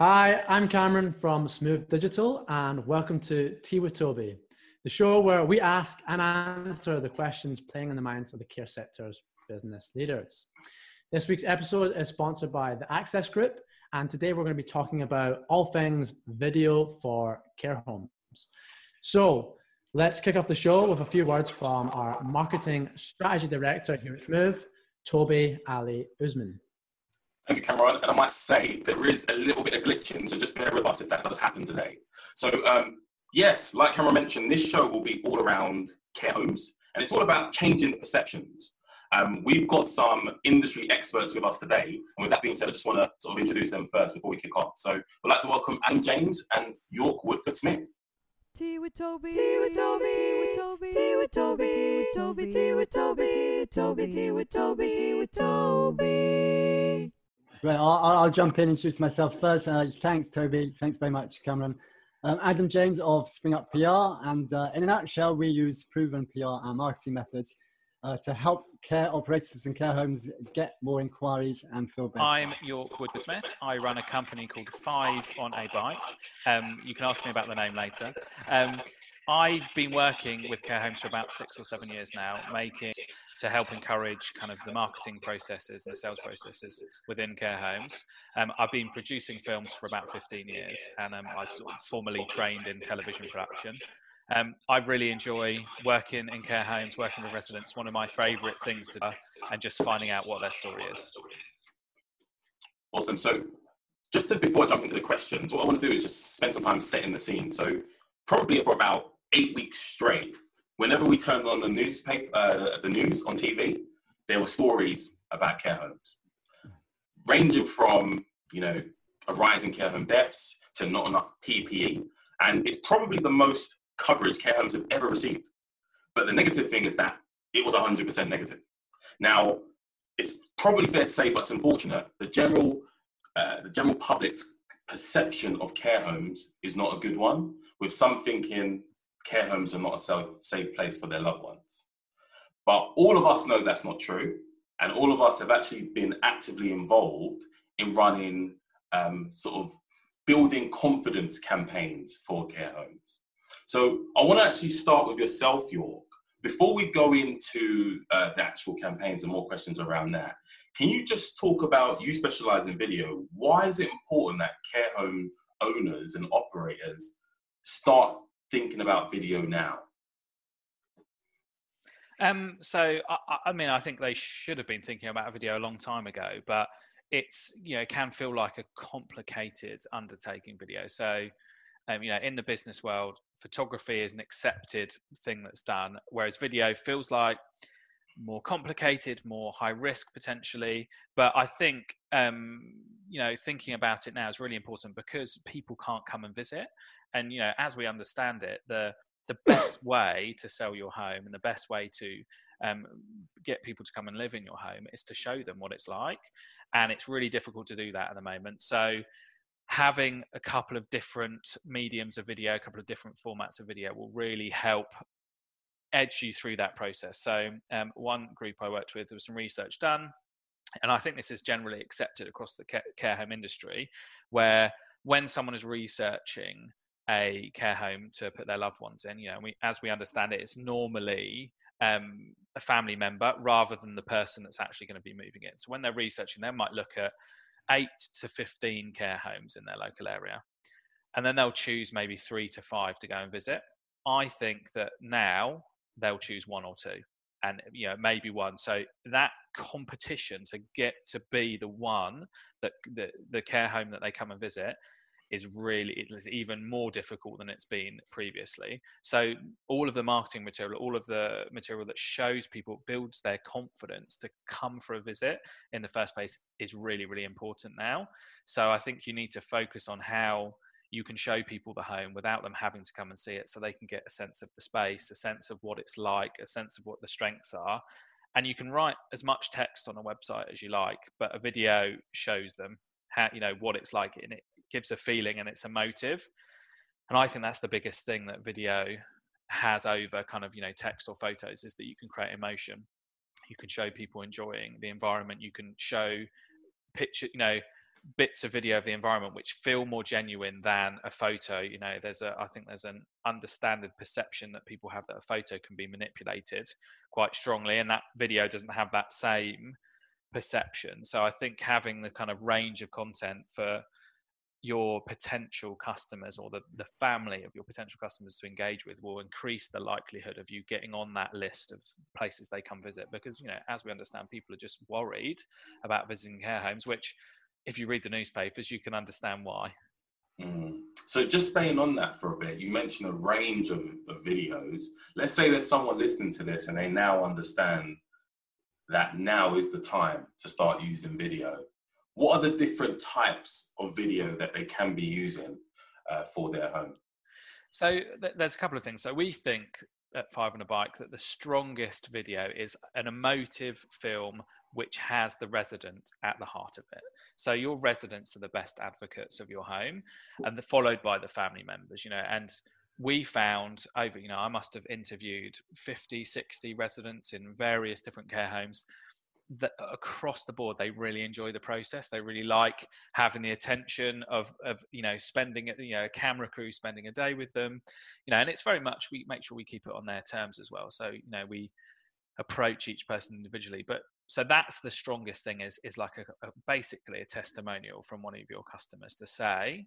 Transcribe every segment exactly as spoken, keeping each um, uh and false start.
Hi, I'm Cameron from Smooth Digital and welcome to Tea with Toby, the show where we ask and answer the questions playing in the minds of the care sector's business leaders. This week's episode is sponsored by The Access Group, and today we're going to be talking about all things video for care homes. So let's kick off the show with a few words from our Marketing Strategy Director here at Smooth, Toby Ali Usman. Thank you, Cameron. And I must say, there is a little bit of glitching, so just bear with us if that does happen today. So, um, yes, like Cameron mentioned, this show will be all around care homes, and it's all about changing the perceptions. Um, we've got some industry experts with us today, and with that being said, I just want to sort of introduce them first before we kick off. So, I'd like to welcome Anne James and York Woodford-Smith. Tea with Toby, tea with Toby, tea with Toby, tea with Toby, tea with Toby, Toby, tea with Toby, tea with Toby. Right, I'll, I'll jump in and introduce myself first. Uh, thanks, Toby. Thanks very much, Cameron. Um, Adam James of Spring Up P R, and uh, in a nutshell, we use proven P R and marketing methods uh, to help care operators and care homes get more inquiries and feel better. I'm York Woodford-Smith. I run a company called Five on a Bike. Um, you can ask me about the name later. Um, I've been working with care homes for about six or seven years now, making to help encourage kind of the marketing processes and sales processes within care homes. Um, I've been producing films for about fifteen years, and um, I've sort of formally trained in television production. Um, I really enjoy working in care homes, working with residents. One of my favourite things to do, and just finding out what their story is. Awesome. So, just to, before I jump into the questions, what I want to do is just spend some time setting the scene. So, probably for about eight weeks straight, whenever we turned on the newspaper, uh, the news on T V, there were stories about care homes, ranging from, you know, a rise in care home deaths to not enough P P E. And it's probably the most coverage care homes have ever received. But the negative thing is that it was one hundred percent negative. Now, it's probably fair to say, but it's unfortunate, the general, uh, the general public's perception of care homes is not a good one, with some thinking care homes are not a safe place for their loved ones. But all of us know that's not true. And all of us have actually been actively involved in running um, sort of building confidence campaigns for care homes. So I want to actually start with yourself, York. Before we go into uh, the actual campaigns and more questions around that, can you just talk about, you specialize in video, why is it important that care home owners and operators start thinking about video now? Um, so, I, I mean, I think they should have been thinking about video a long time ago, but it's, you know, it can feel like a complicated undertaking, video. So, um, you know, in the business world, photography is an accepted thing that's done, whereas video feels like more complicated, more high risk potentially. But I think, um, you know, thinking about it now is really important because people can't come and visit. And, you know, as we understand it, the the best way to sell your home and the best way to um, get people to come and live in your home is to show them what it's like. And it's really difficult to do that at the moment. So having a couple of different mediums of video, a couple of different formats of video will really help edge you through that process. So um, one group I worked with, there was some research done, and I think this is generally accepted across the care home industry, where when someone is researching a care home to put their loved ones in, you know, we, as we understand it, it's normally um, a family member rather than the person that's actually going to be moving in. So when they're researching, they might look at eight to fifteen care homes in their local area, and then they'll choose maybe three to five to go and visit. I think that now they'll choose one or two, and, you know, maybe one. So that competition to get to be the one that the, the care home that they come and visit is really, it's even more difficult than it's been previously. So all of the marketing material, all of the material that shows people, builds their confidence to come for a visit in the first place is really, really important now. So I think you need to focus on how you can show people the home without them having to come and see it, so they can get a sense of the space, a sense of what it's like, a sense of what the strengths are. And you can write as much text on a website as you like, but a video shows them how, you know, what it's like, and it gives a feeling and it's emotive. And I think that's the biggest thing that video has over kind of, you know, text or photos, is that you can create emotion. You can show people enjoying the environment. You can show picture, you know, bits of video of the environment which feel more genuine than a photo. You know, there's a, I think there's an understanded perception that people have that a photo can be manipulated quite strongly, and that video doesn't have that same perception. So I think having the kind of range of content for your potential customers, or the, the family of your potential customers to engage with, will increase the likelihood of you getting on that list of places they come visit. Because, you know, as we understand, people are just worried about visiting care homes, which, if you read the newspapers, you can understand why. Mm. So just staying on that for a bit, you mentioned a range of, of videos. Let's say there's someone listening to this and they now understand that now is the time to start using video. What are the different types of video that they can be using uh, for their home? So th there's a couple of things. So we think at Five on a Bike that the strongest video is an emotive film which has the resident at the heart of it. So your residents are the best advocates of your home, and the, followed by the family members, you know, and we found over, you know, I must have interviewed fifty, sixty residents in various different care homes, that across the board they really enjoy the process. They really like having the attention of, of you know, spending, you know, a camera crew spending a day with them, you know, and it's very much, we make sure we keep it on their terms as well. So, you know, we approach each person individually, but so that's the strongest thing, is, is like a, a basically a testimonial from one of your customers to say,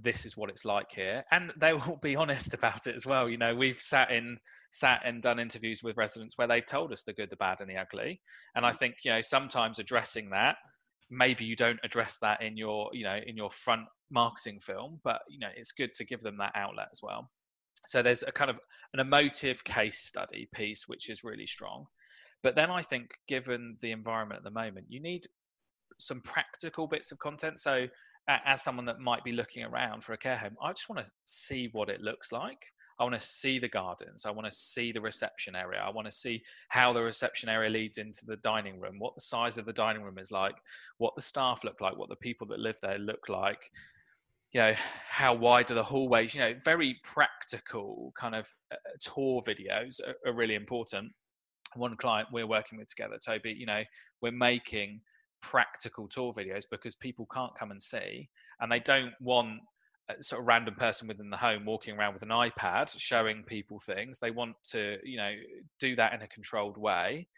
this is what it's like here, and they will be honest about it as well. You know, we've sat in sat and done interviews with residents where they've told us the good, the bad and the ugly, and I think, you know, sometimes addressing that, maybe you don't address that in your, you know, in your front marketing film, but, you know, it's good to give them that outlet as well. So there's a kind of an emotive case study piece which is really strong, but then I think given the environment at the moment, you need some practical bits of content. So as someone that might be looking around for a care home, I just want to see what it looks like. I want to see the gardens. I want to see the reception area. I want to see how the reception area leads into the dining room, what the size of the dining room is like, what the staff look like, what the people that live there look like, you know, how wide are the hallways, you know, very practical kind of uh, tour videos are, are really important. One client we're working with together, Toby, you know, we're making practical tour videos because people can't come and see, and they don't want a sort of random person within the home walking around with an iPad showing people things. They want to, you know, do that in a controlled way.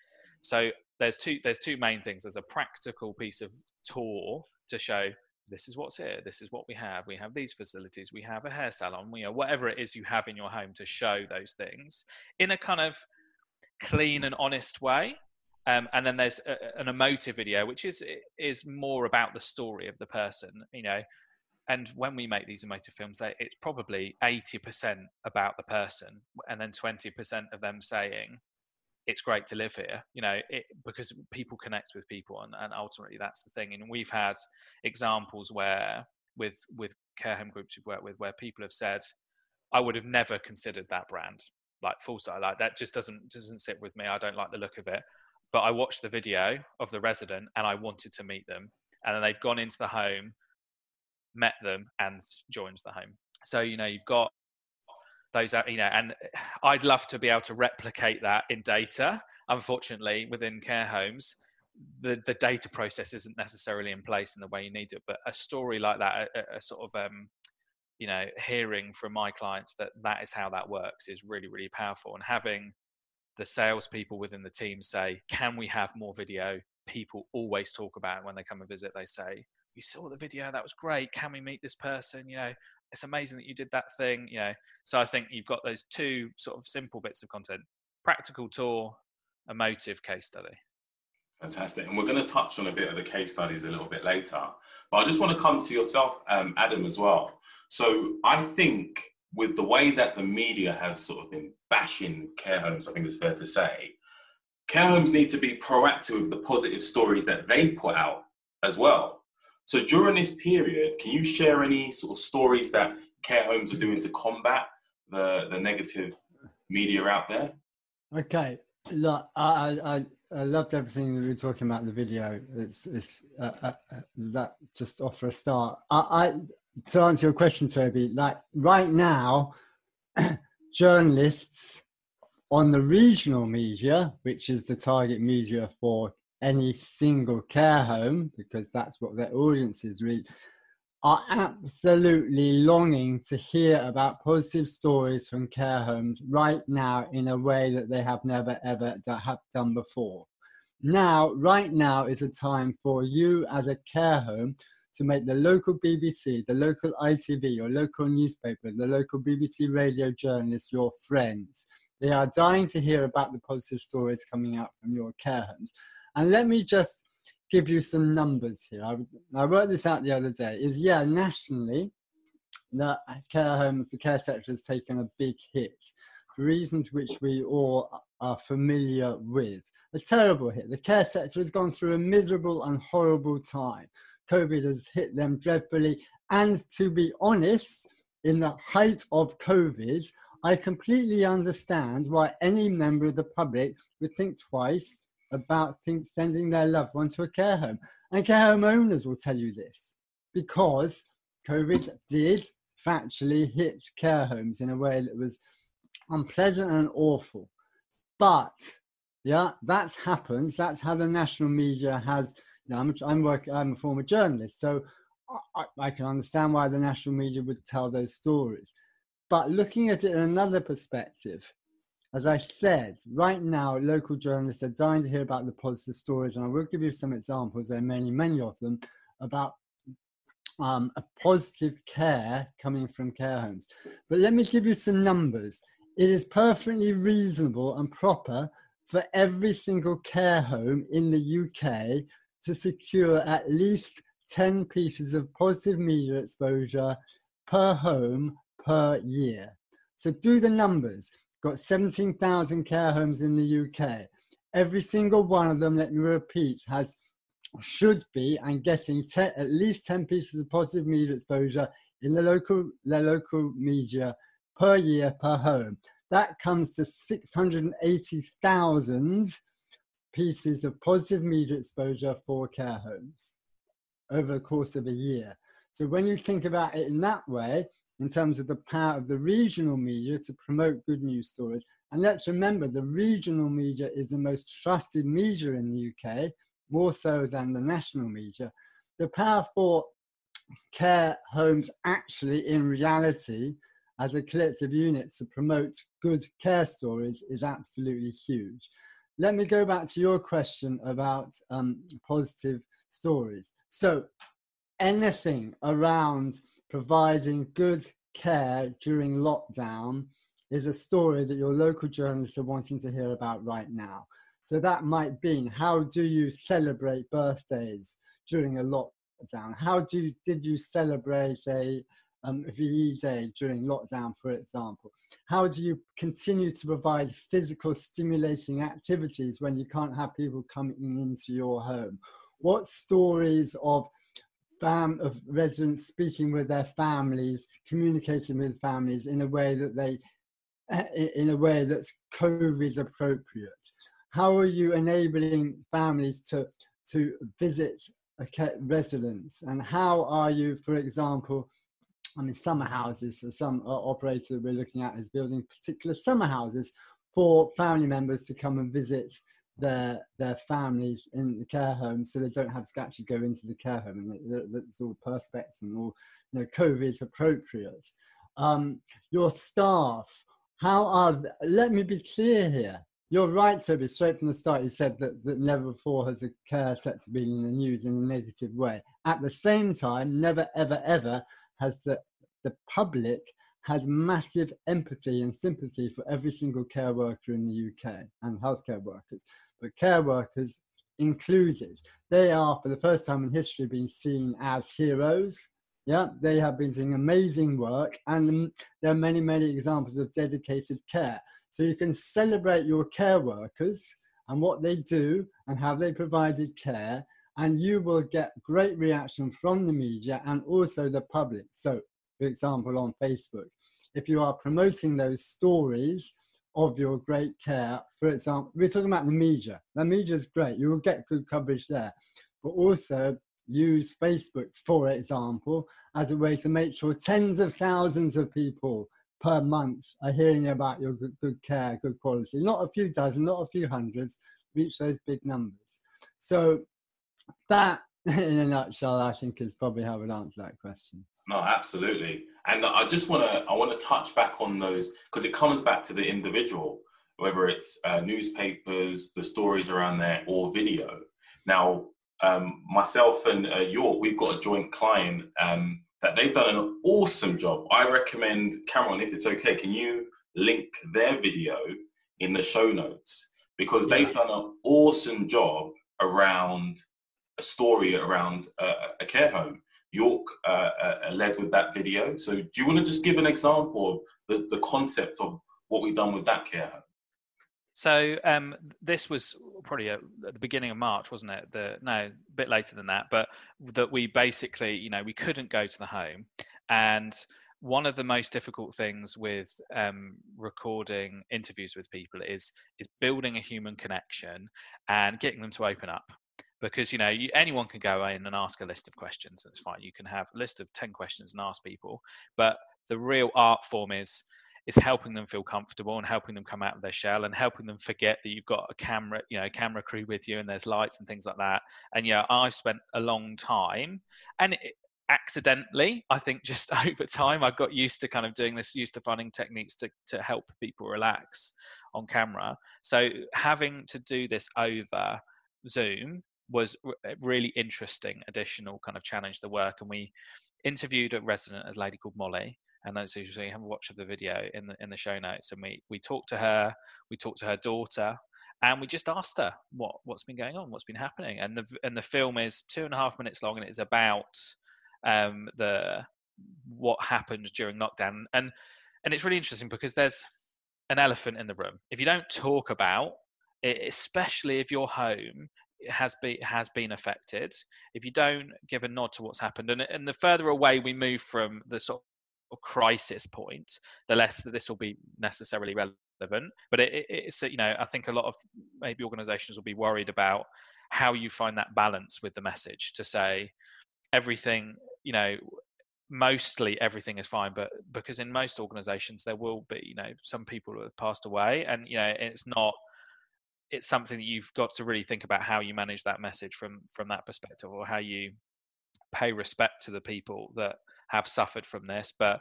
So there's two there's two main things. There's a practical piece of tour to show, this is what's here, this is what we have, we have these facilities, we have a hair salon, we, you know, whatever it is you have in your home, to show those things in a kind of clean and honest way. Um, and then there's a, an emotive video, which is is more about the story of the person, you know. And when we make these emotive films, they, it's probably eighty percent about the person, and then twenty percent of them saying, it's great to live here, you know, it, because people connect with people, and, and ultimately that's the thing. And we've had examples where, with, with care home groups we've worked with, where people have said, I would have never considered that brand, like full style, like that just doesn't, doesn't sit with me, I don't like the look of it. But I watched the video of the resident and I wanted to meet them. And then they've gone into the home, met them and joined the home. So, you know, you've got those, you know, and I'd love to be able to replicate that in data. Unfortunately, within care homes, the, the data process isn't necessarily in place in the way you need it. But a story like that, a, a sort of, um, you know, hearing from my clients that that is how that works is really, really powerful. And having the salespeople within the team say, can we have more video? People always talk about it when they come and visit. They say, we saw the video, that was great. Can we meet this person? You know, it's amazing that you did that thing, you know. So I think you've got those two sort of simple bits of content, practical tour, emotive case study. Fantastic. And we're going to touch on a bit of the case studies a little bit later. But I just want to come to yourself, um, Adam, as well. So I think with the way that the media have sort of been bashing care homes, I think it's fair to say, care homes need to be proactive with the positive stories that they put out as well. So during this period, can you share any sort of stories that care homes are doing to combat the, the negative media out there? Okay, look, I, I, I loved everything we were talking about in the video. It's, it's uh, uh, that just off for a start. I, I, To answer your question, Toby, like right now, journalists on the regional media, which is the target media for any single care home, because that's what their audiences reach, are absolutely longing to hear about positive stories from care homes right now in a way that they have never ever have done before. Now, right now is a time for you as a care home to make the local B B C, the local I T V, your local newspaper, the local B B C radio journalists your friends. They are dying to hear about the positive stories coming out from your care homes. And let me just give you some numbers here. I, I wrote this out the other day. Is yeah, nationally, the care homes, the care sector has taken a big hit for reasons which we all are familiar with. A terrible hit. The care sector has gone through a miserable and horrible time. COVID has hit them dreadfully. And to be honest, in the height of COVID, I completely understand why any member of the public would think twice about think, sending their loved one to a care home. And care home owners will tell you this, because COVID did factually hit care homes in a way that was unpleasant and awful. But, yeah, that's happened. That's how the national media has... Now, I'm, I'm, work, I'm a former journalist, so I, I can understand why the national media would tell those stories. But looking at it in another perspective, as I said, right now, local journalists are dying to hear about the positive stories, and I will give you some examples, there are many, many of them, about um, a positive care coming from care homes. But let me give you some numbers. It is perfectly reasonable and proper for every single care home in the U K to secure at least ten pieces of positive media exposure per home per year. So do the numbers. Got seventeen thousand care homes in the U K. Every single one of them, let me repeat, has, should be and getting te at least ten pieces of positive media exposure in the local, the local media per year per home. That comes to six hundred eighty thousand pieces of positive media exposure for care homes over the course of a year. So when you think about it in that way, in terms of the power of the regional media to promote good news stories. And let's remember, the regional media is the most trusted media in the U K, more so than the national media. The power for care homes actually, in reality, as a collective unit to promote good care stories is absolutely huge. Let me go back to your question about um, positive stories. So anything around providing good care during lockdown is a story that your local journalists are wanting to hear about right now. So that might be, how do you celebrate birthdays during a lockdown? How do you, did you celebrate a um, V E day during lockdown, for example? How do you continue to provide physical stimulating activities when you can't have people coming into your home? What stories of Fam of residents speaking with their families, communicating with families in a way that they, in a way that's COVID appropriate? How are you enabling families to to visit residents? And how are you, for example, I mean, summer houses? So some operator we're looking at is building particular summer houses for family members to come and visit Their, their families in the care home, so they don't have to actually go into the care home, and it's all perspex and all, you know, COVID appropriate. Um, your staff, how are, let me be clear here, you're right, Toby, straight from the start you said that, that never before has the care sector been in the news in a negative way. At the same time, never ever ever has the, the public has massive empathy and sympathy for every single care worker in the U K and healthcare workers, but care workers included. They are, for the first time in history, being seen as heroes. Yeah, they have been doing amazing work, and there are many, many examples of dedicated care. So you can celebrate your care workers and what they do and how they provided care, and you will get great reaction from the media and also the public. So, for example, on Facebook, if you are promoting those stories of your great care, for example, we're talking about the media. The media is great. You will get good coverage there. But also use Facebook, for example, as a way to make sure tens of thousands of people per month are hearing about your good, good care, good quality. Not a few dozen, not a few hundreds. Reach those big numbers. So that, in a nutshell, I think is probably how I would answer that question. No, absolutely. And I just want to, I want to touch back on those, because it comes back to the individual, whether it's uh, newspapers, the stories around there, or video. Now, um, myself and uh, York, we've got a joint client um, that they've done an awesome job. I recommend, Cameron, if it's okay, can you link their video in the show notes? Because yeah. they've done an awesome job around a story around uh, a care home. York uh, uh, led with that video. So do you want to just give an example of the, the concept of what we've done with that care home? So um, this was probably at the beginning of March, wasn't it? The, no, a bit later than that, but that we basically, you know, we couldn't go to the home. And one of the most difficult things with um, recording interviews with people is, is building a human connection and getting them to open up. Because, you know, you, anyone can go in and ask a list of questions. That's fine. You can have a list of ten questions and ask people. But the real art form is, is helping them feel comfortable and helping them come out of their shell and helping them forget that you've got a camera, you know, a camera crew with you and there's lights and things like that. And, you know, I've spent a long time and it, accidentally, I think just over time, I got used to kind of doing this, used to finding techniques to, to help people relax on camera. So having to do this over Zoom was a really interesting additional kind of challenge to work. And we interviewed a resident, a lady called Molly, and as usual, you have a watch of the video in the, in the show notes. And we, we talked to her, we talked to her daughter, and we just asked her what, what's been going on, what's been happening. And the, and the film is two and a half minutes long, and it's about um, the, what happened during lockdown. And, and it's really interesting because there's an elephant in the room. If you don't talk about it, especially if you're home, has been has been affected, if you don't give a nod to what's happened, and, and the further away we move from the sort of crisis point, the less that this will be necessarily relevant. But it, it's you know I think a lot of maybe organizations will be worried about how you find that balance with the message to say everything, you know mostly everything is fine, but because in most organizations there will be you know some people who have passed away, and you know it's not it's something that you've got to really think about how you manage that message from, from that perspective, or how you pay respect to the people that have suffered from this. But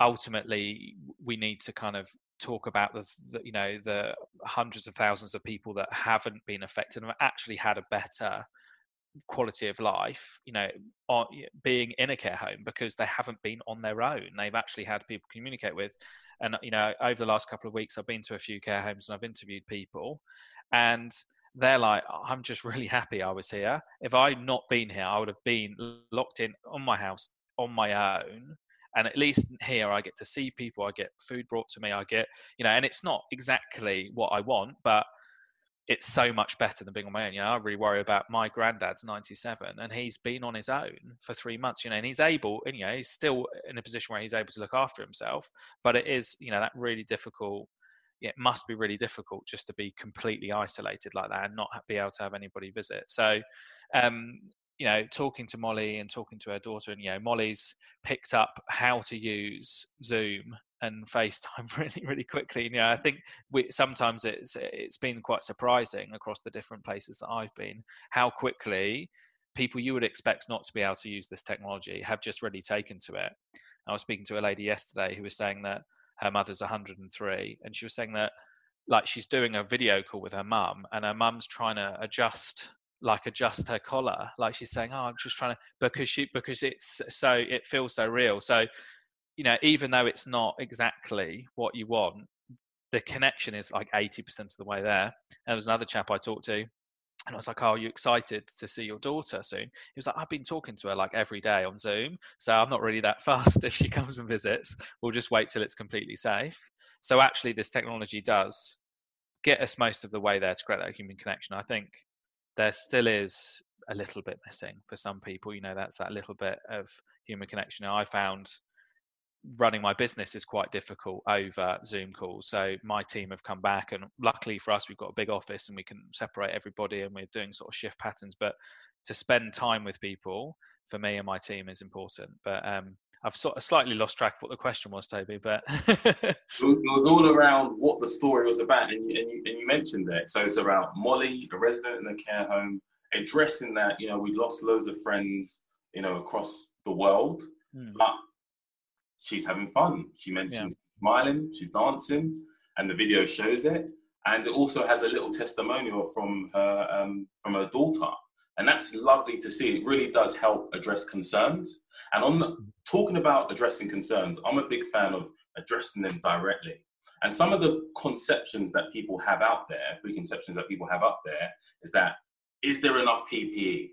ultimately we need to kind of talk about the, the you know, the hundreds of thousands of people that haven't been affected and have actually had a better quality of life, you know, on, being in a care home, because they haven't been on their own. They've actually had people communicate with. And, you know, over the last couple of weeks, I've been to a few care homes and I've interviewed people, and they're like, I'm just really happy I was here. If I'd not been here, I would have been locked in on my house on my own. And at least here I get to see people, I get food brought to me, I get, you know, and it's not exactly what I want, but it's so much better than being on my own. You know, I really worry about my granddad's ninety-seven and he's been on his own for three months, you know, and he's able, and, you know, he's still in a position where he's able to look after himself, but it is, you know, that really difficult, it must be really difficult just to be completely isolated like that and not be able to have anybody visit. So, um, you know, talking to Molly and talking to her daughter, and, you know, Molly's picked up how to use Zoom and FaceTime really, really quickly. And, you know, I think we, sometimes it's it's been quite surprising across the different places that I've been, how quickly people you would expect not to be able to use this technology have just really taken to it. I was speaking to a lady yesterday who was saying that her mother's one hundred and three, and she was saying that, like, she's doing a video call with her mum, and her mum's trying to adjust, like adjust her collar. Like, she's saying, oh, I'm just trying to, because she, because it's so, it feels so real. So, you know, even though it's not exactly what you want, the connection is like eighty percent of the way there. And there was another chap I talked to, and I was like, oh, are you excited to see your daughter soon? He was like, I've been talking to her like every day on Zoom, so I'm not really that fussed if she comes and visits. We'll just wait till it's completely safe. So actually this technology does get us most of the way there to create that human connection. I think there still is a little bit missing for some people. You know, that's that little bit of human connection. I found running my business is quite difficult over Zoom calls. So my team have come back, and luckily for us, we've got a big office and we can separate everybody, and we're doing sort of shift patterns, but to spend time with people for me and my team is important. But um, I've sort of slightly lost track of what the question was, Toby, but. It was all around what the story was about, and you, and you, and you mentioned that. So it's around Molly, a resident in the care home, addressing that, you know, we lost loads of friends, you know, across the world, mm. but she's having fun. She mentioned yeah. smiling, she's dancing, and the video shows it. And it also has a little testimonial from her, um, from her daughter. And that's lovely to see. It really does help address concerns. And on the, talking about addressing concerns, I'm a big fan of addressing them directly. And some of the conceptions that people have out there, preconceptions that people have up there, is that, is there enough P P E?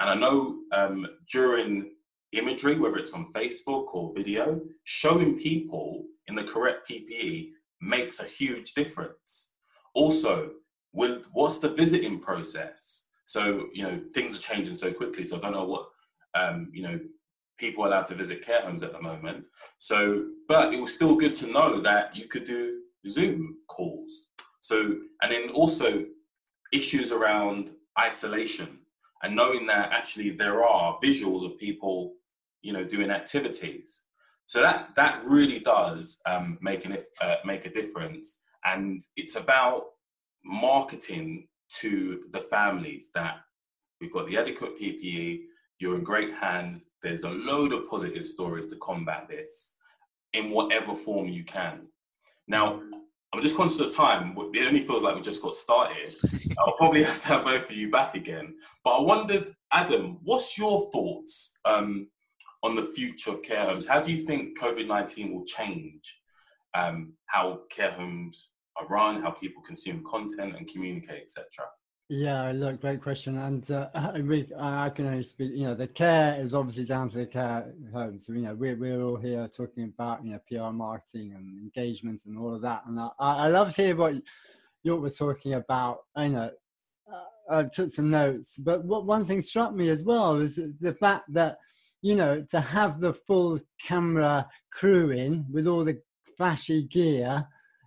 And I know um, during imagery, whether it's on Facebook or video, showing people in the correct P P E makes a huge difference. Also, with, what's the visiting process? So, you know, things are changing so quickly, so I don't know what, um, you know, people are allowed to visit care homes at the moment. So, but it was still good to know that you could do Zoom calls. So, and then also issues around isolation and knowing that actually there are visuals of people, you know, doing activities. So that, that really does um, make, an, uh, make a difference. And it's about marketing to the families that we've got the adequate P P E, you're in great hands, there's a load of positive stories to combat this in whatever form you can. Now, I'm just conscious of time, it only feels like we just got started. I'll probably have to have both of you back again. But I wondered, Adam, what's your thoughts um, on the future of care homes? How do you think COVID nineteen will change um, how care homes are run, how people consume content and communicate, et cetera? Yeah, look, great question. And uh, we, I can only speak, you know, the care is obviously down to the care homes. So, you know, we're, we're all here talking about, you know, P R marketing and engagement and all of that. And I, I love hearing what York was talking about. I know, I took some notes. But what one thing struck me as well is the fact that, you know, to have the full camera crew in with all the flashy gear,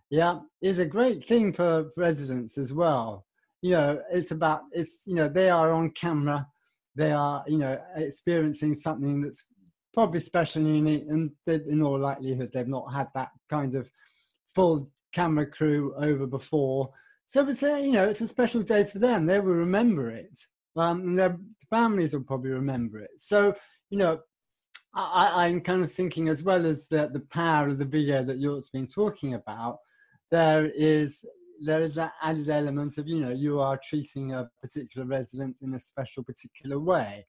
yeah, is a great thing for residents as well. You know, it's about, it's, you know, they are on camera, they are, you know, experiencing something that's probably special and unique, and in all likelihood they've not had that kind of full camera crew over before. So it's a, you know, it's a special day for them. They will remember it, um, and their families will probably remember it. So, you know, I, I'm kind of thinking, as well as the, the power of the video that York's been talking about, there is there is that added element of, you know, you are treating a particular resident in a special particular way.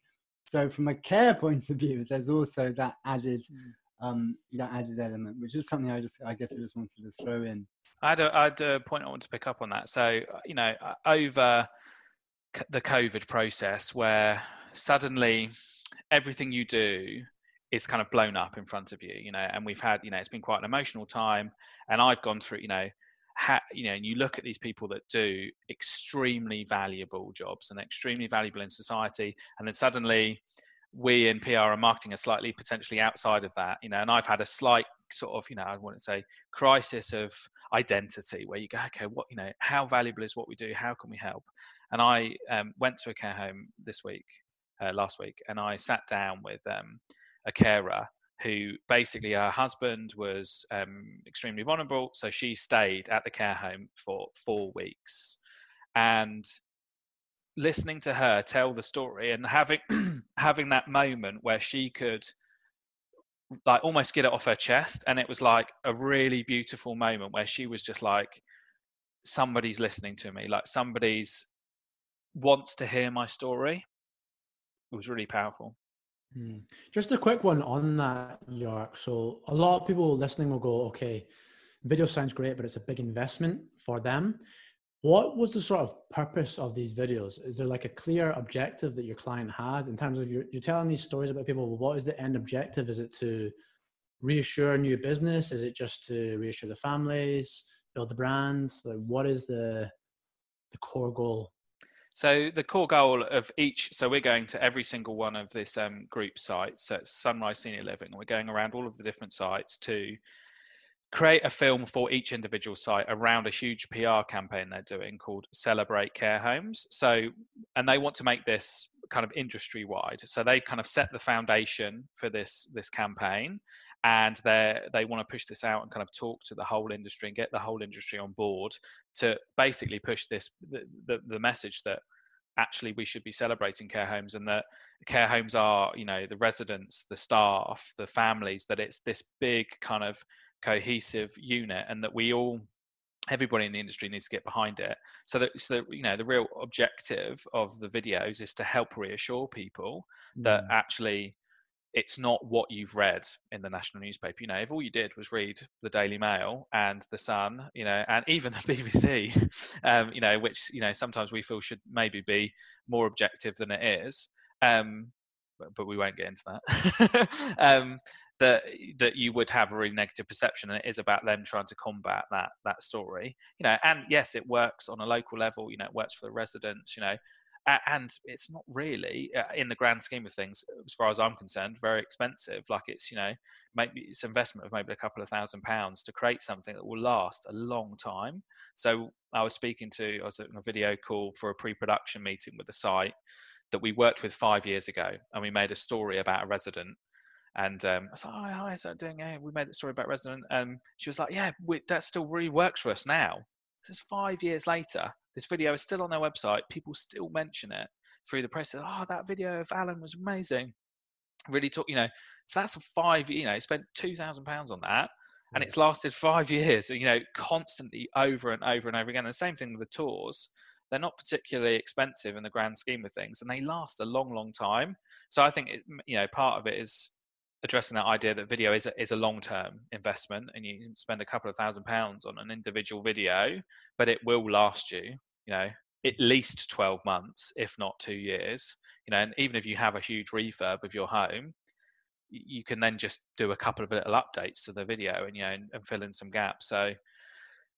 So from a care point of view, there's also that added um, that added element, which is something I just I guess I just wanted to throw in. I had a, I had a point I want to pick up on that. So, you know, over the COVID process, where suddenly everything you do is kind of blown up in front of you, you know, and we've had, you know, it's been quite an emotional time, and I've gone through, you know, ha, you know, and you look at these people that do extremely valuable jobs and extremely valuable in society, and then suddenly we in P R and marketing are slightly potentially outside of that, you know, and I've had a slight sort of, you know, I wouldn't say crisis of identity, where you go, okay, what, you know, how valuable is what we do? How can we help? And I um, went to a care home this week, uh, last week, and I sat down with um a carer who basically her husband was um, extremely vulnerable. So she stayed at the care home for four weeks and listening to her tell the story and having, having that moment where she could like almost get it off her chest. And it was like a really beautiful moment where she was just like, somebody's listening to me, like somebody's wants to hear my story. It was really powerful. Hmm. Just a quick one on that, York. So a lot of people listening will go, okay, video sounds great, but it's a big investment for them. What was the sort of purpose of these videos? Is there like a clear objective that your client had in terms of you're, you're telling these stories about people? Well, what is the end objective? Is it to reassure new business? Is it just to reassure the families, build the brand? Like, what is the the core goal? So the core goal of each, so we're going to every single one of this um, group sites, so it's Sunrise Senior Living, and we're going around all of the different sites to create a film for each individual site around a huge P R campaign they're doing called Celebrate Care Homes. So, and they want to make this kind of industry-wide. So they kind of set the foundation for this this campaign, and they they want to push this out and kind of talk to the whole industry and get the whole industry on board to basically push this the the, the message that actually we should be celebrating care homes, and that care homes are, you know, the residents, the staff, the families, that it's this big kind of cohesive unit, and that we all, everybody in the industry needs to get behind it. So that, so that, you know, the real objective of the videos is to help reassure people mm. that actually it's not what you've read in the national newspaper. You know, if all you did was read the Daily Mail and the Sun, you know, and even the B B C, um, you know, which, you know, sometimes we feel should maybe be more objective than it is. Um, but, but we won't get into that. um, that, that you would have a really negative perception, and it is about them trying to combat that, that story, you know, and yes, it works on a local level, you know, it works for the residents, you know, and it's not really, in the grand scheme of things, as far as I'm concerned, very expensive. Like it's, you know, maybe it's an investment of maybe a couple of thousand pounds to create something that will last a long time. So I was speaking to, I was on a video call for a pre-production meeting with the site that we worked with five years ago, and we made a story about a resident. And um, I was like, oh, hi, so doing it. We made the story about a resident. And she was like, yeah, we, that still really works for us now. This is five years later. This video is still on their website. People still mention it through the press. Oh, that video of Alan was amazing. Really talk, you know. So that's a five, you know, spent two thousand pounds on that, and it's lasted five years, you know, constantly over and over and over again. And the same thing with the tours. They're not particularly expensive in the grand scheme of things, and they last a long, long time. So I think, it, you know, part of it is addressing that idea that video is a, is a long-term investment, and you spend a couple of thousand pounds on an individual video, but it will last you, you know, at least twelve months, if not two years, you know, and even if you have a huge refurb of your home, you can then just do a couple of little updates to the video and, you know, and, and fill in some gaps. So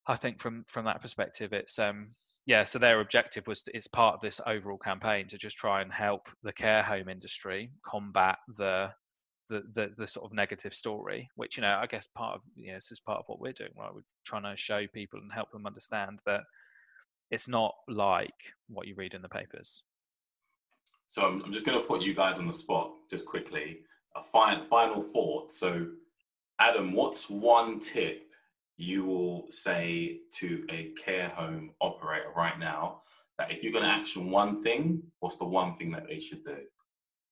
I think from, from that perspective, it's, um, yeah, so their objective was, it's part of this overall campaign to just try and help the care home industry combat the, The, the the sort of negative story, which, you know, I guess part of, you know, this is part of what we're doing, right? We're trying to show people and help them understand that it's not like what you read in the papers. So I'm, I'm just going to put you guys on the spot just quickly. A final, final thought. So Adam, what's one tip you will say to a care home operator right now that if you're going to action one thing, what's the one thing that they should do?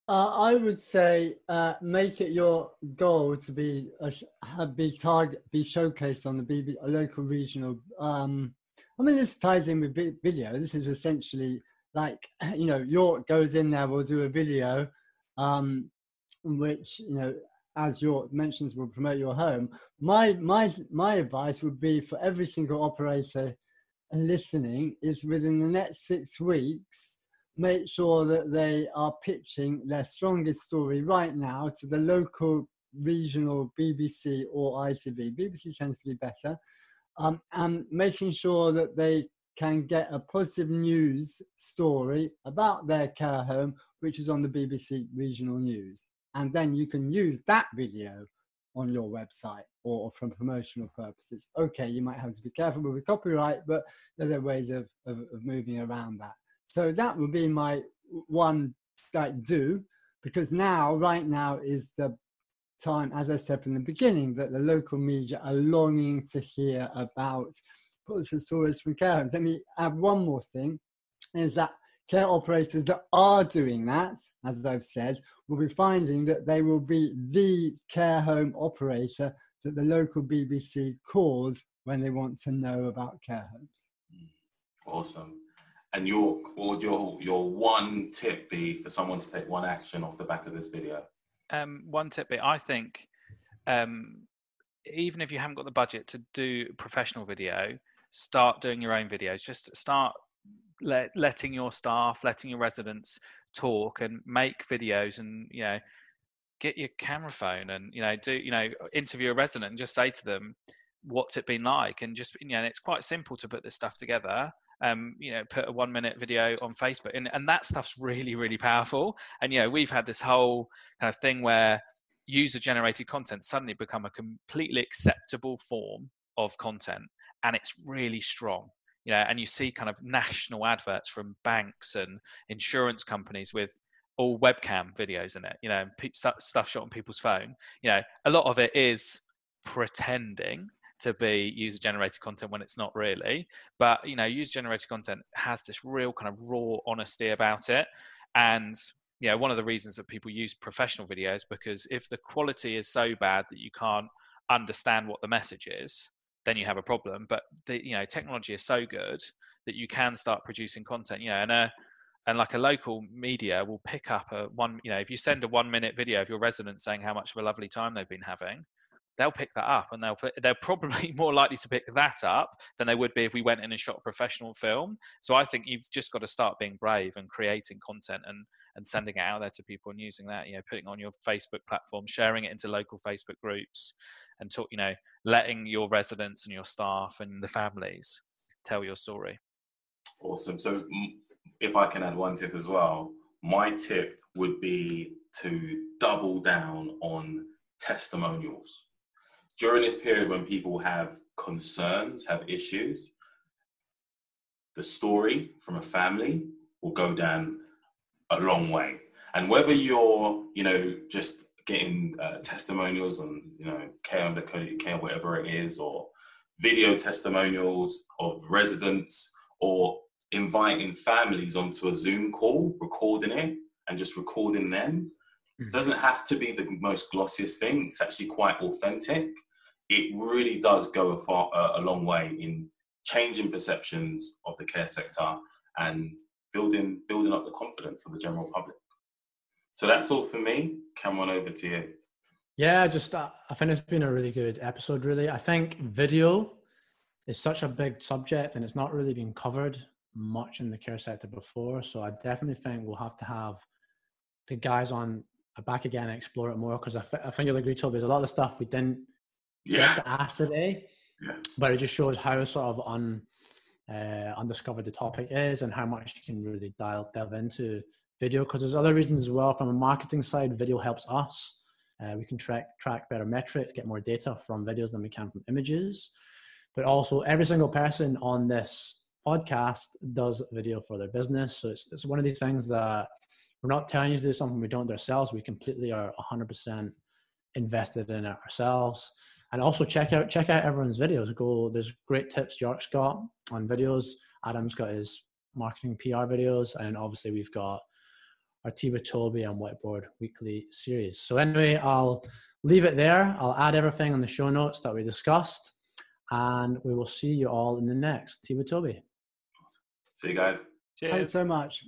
Uh, I would say uh, make it your goal to be a sh be target be showcased on the B B, a local regional. Um, I mean, this ties in with video. This is essentially like, you know, York goes in there. We'll do a video, um, which, you know, as York mentions, will promote your home. My my my advice would be for every single operator listening is within the next six weeks. Make sure that they are pitching their strongest story right now to the local regional B B C or I T V. B B C tends to be better. Um, and making sure that they can get a positive news story about their care home, which is on the B B C regional news. And then you can use that video on your website or for promotional purposes. Okay, you might have to be careful with copyright, but there are ways of, of, of moving around that. So that would be my one, like, do, because now, right now is the time, as I said from the beginning, that the local media are longing to hear about positive stories from care homes. Let me add one more thing, is that care operators that are doing that, as I've said, will be finding that they will be the care home operator that the local B B C calls when they want to know about care homes. Awesome. And your, or your, your one tip be for someone to take one action off the back of this video? Um, one tip be, I think, um, even if you haven't got the budget to do professional video, start doing your own videos. Just start let, letting your staff, letting your residents talk and make videos, and, you know, get your camera phone and, you know, do, you know, interview a resident and just say to them, what's it been like? And just, you know, and it's quite simple to put this stuff together. Um, you know, put a one minute video on Facebook, and, and that stuff's really, really powerful. And, you know, we've had this whole kind of thing where user generated content suddenly become a completely acceptable form of content, and it's really strong, you know, and you see kind of national adverts from banks and insurance companies with all webcam videos in it, you know, stuff shot on people's phone. You know, a lot of it is pretending to be user-generated content when it's not really. But, you know, user-generated content has this real kind of raw honesty about it. And, you know, one of the reasons that people use professional videos, because if the quality is so bad that you can't understand what the message is, then you have a problem. But, the, you know, technology is so good that you can start producing content, you know, and a, and like a local media will pick up a one, you know, if you send a one minute video of your residents saying how much of a lovely time they've been having, they'll pick that up, and they'll put, they're probably more likely to pick that up than they would be if we went in and shot a professional film. So I think you've just got to start being brave and creating content and, and sending it out there to people and using that, you know, putting on your Facebook platform, sharing it into local Facebook groups, and talk, you know, letting your residents and your staff and the families tell your story. Awesome. So if I can add one tip as well, my tip would be to double down on testimonials. During this period when people have concerns, have issues, the story from a family will go down a long way. And whether you're, you know, just getting uh, testimonials on, you know, Care Under Care, whatever it is, or video testimonials of residents, or inviting families onto a Zoom call, recording it and just recording them, mm. doesn't have to be the most glossiest thing. It's actually quite authentic. It really does go a far, a long way in changing perceptions of the care sector and building building up the confidence of the general public. So that's all for me. Cameron, over to you. Yeah, just uh, I think it's been a really good episode, really. I think video is such a big subject, and it's not really been covered much in the care sector before. So I definitely think we'll have to have the guys on back again and explore it more, because I, th- I think you'll agree, Toby, there's a lot of the stuff we didn't yeah. get to ask today, yeah. but it just shows how sort of un, uh, undiscovered the topic is and how much you can really dial, delve into video, because there's other reasons as well. From a marketing side, video helps us. Uh, we can track, track better metrics, get more data from videos than we can from images. But also every single person on this podcast does video for their business. So it's, it's one of these things that we're not telling you to do something we don't do ourselves. We completely are one hundred percent invested in it ourselves. And also check out check out everyone's videos. Go, there's great tips York's got on videos. Adam's got his marketing P R videos. And obviously we've got our Tea with Toby and Whiteboard weekly series. So anyway, I'll leave it there. I'll add everything on the show notes that we discussed. And we will see you all in the next Tea with Toby. See you guys. Cheers. Thanks so much.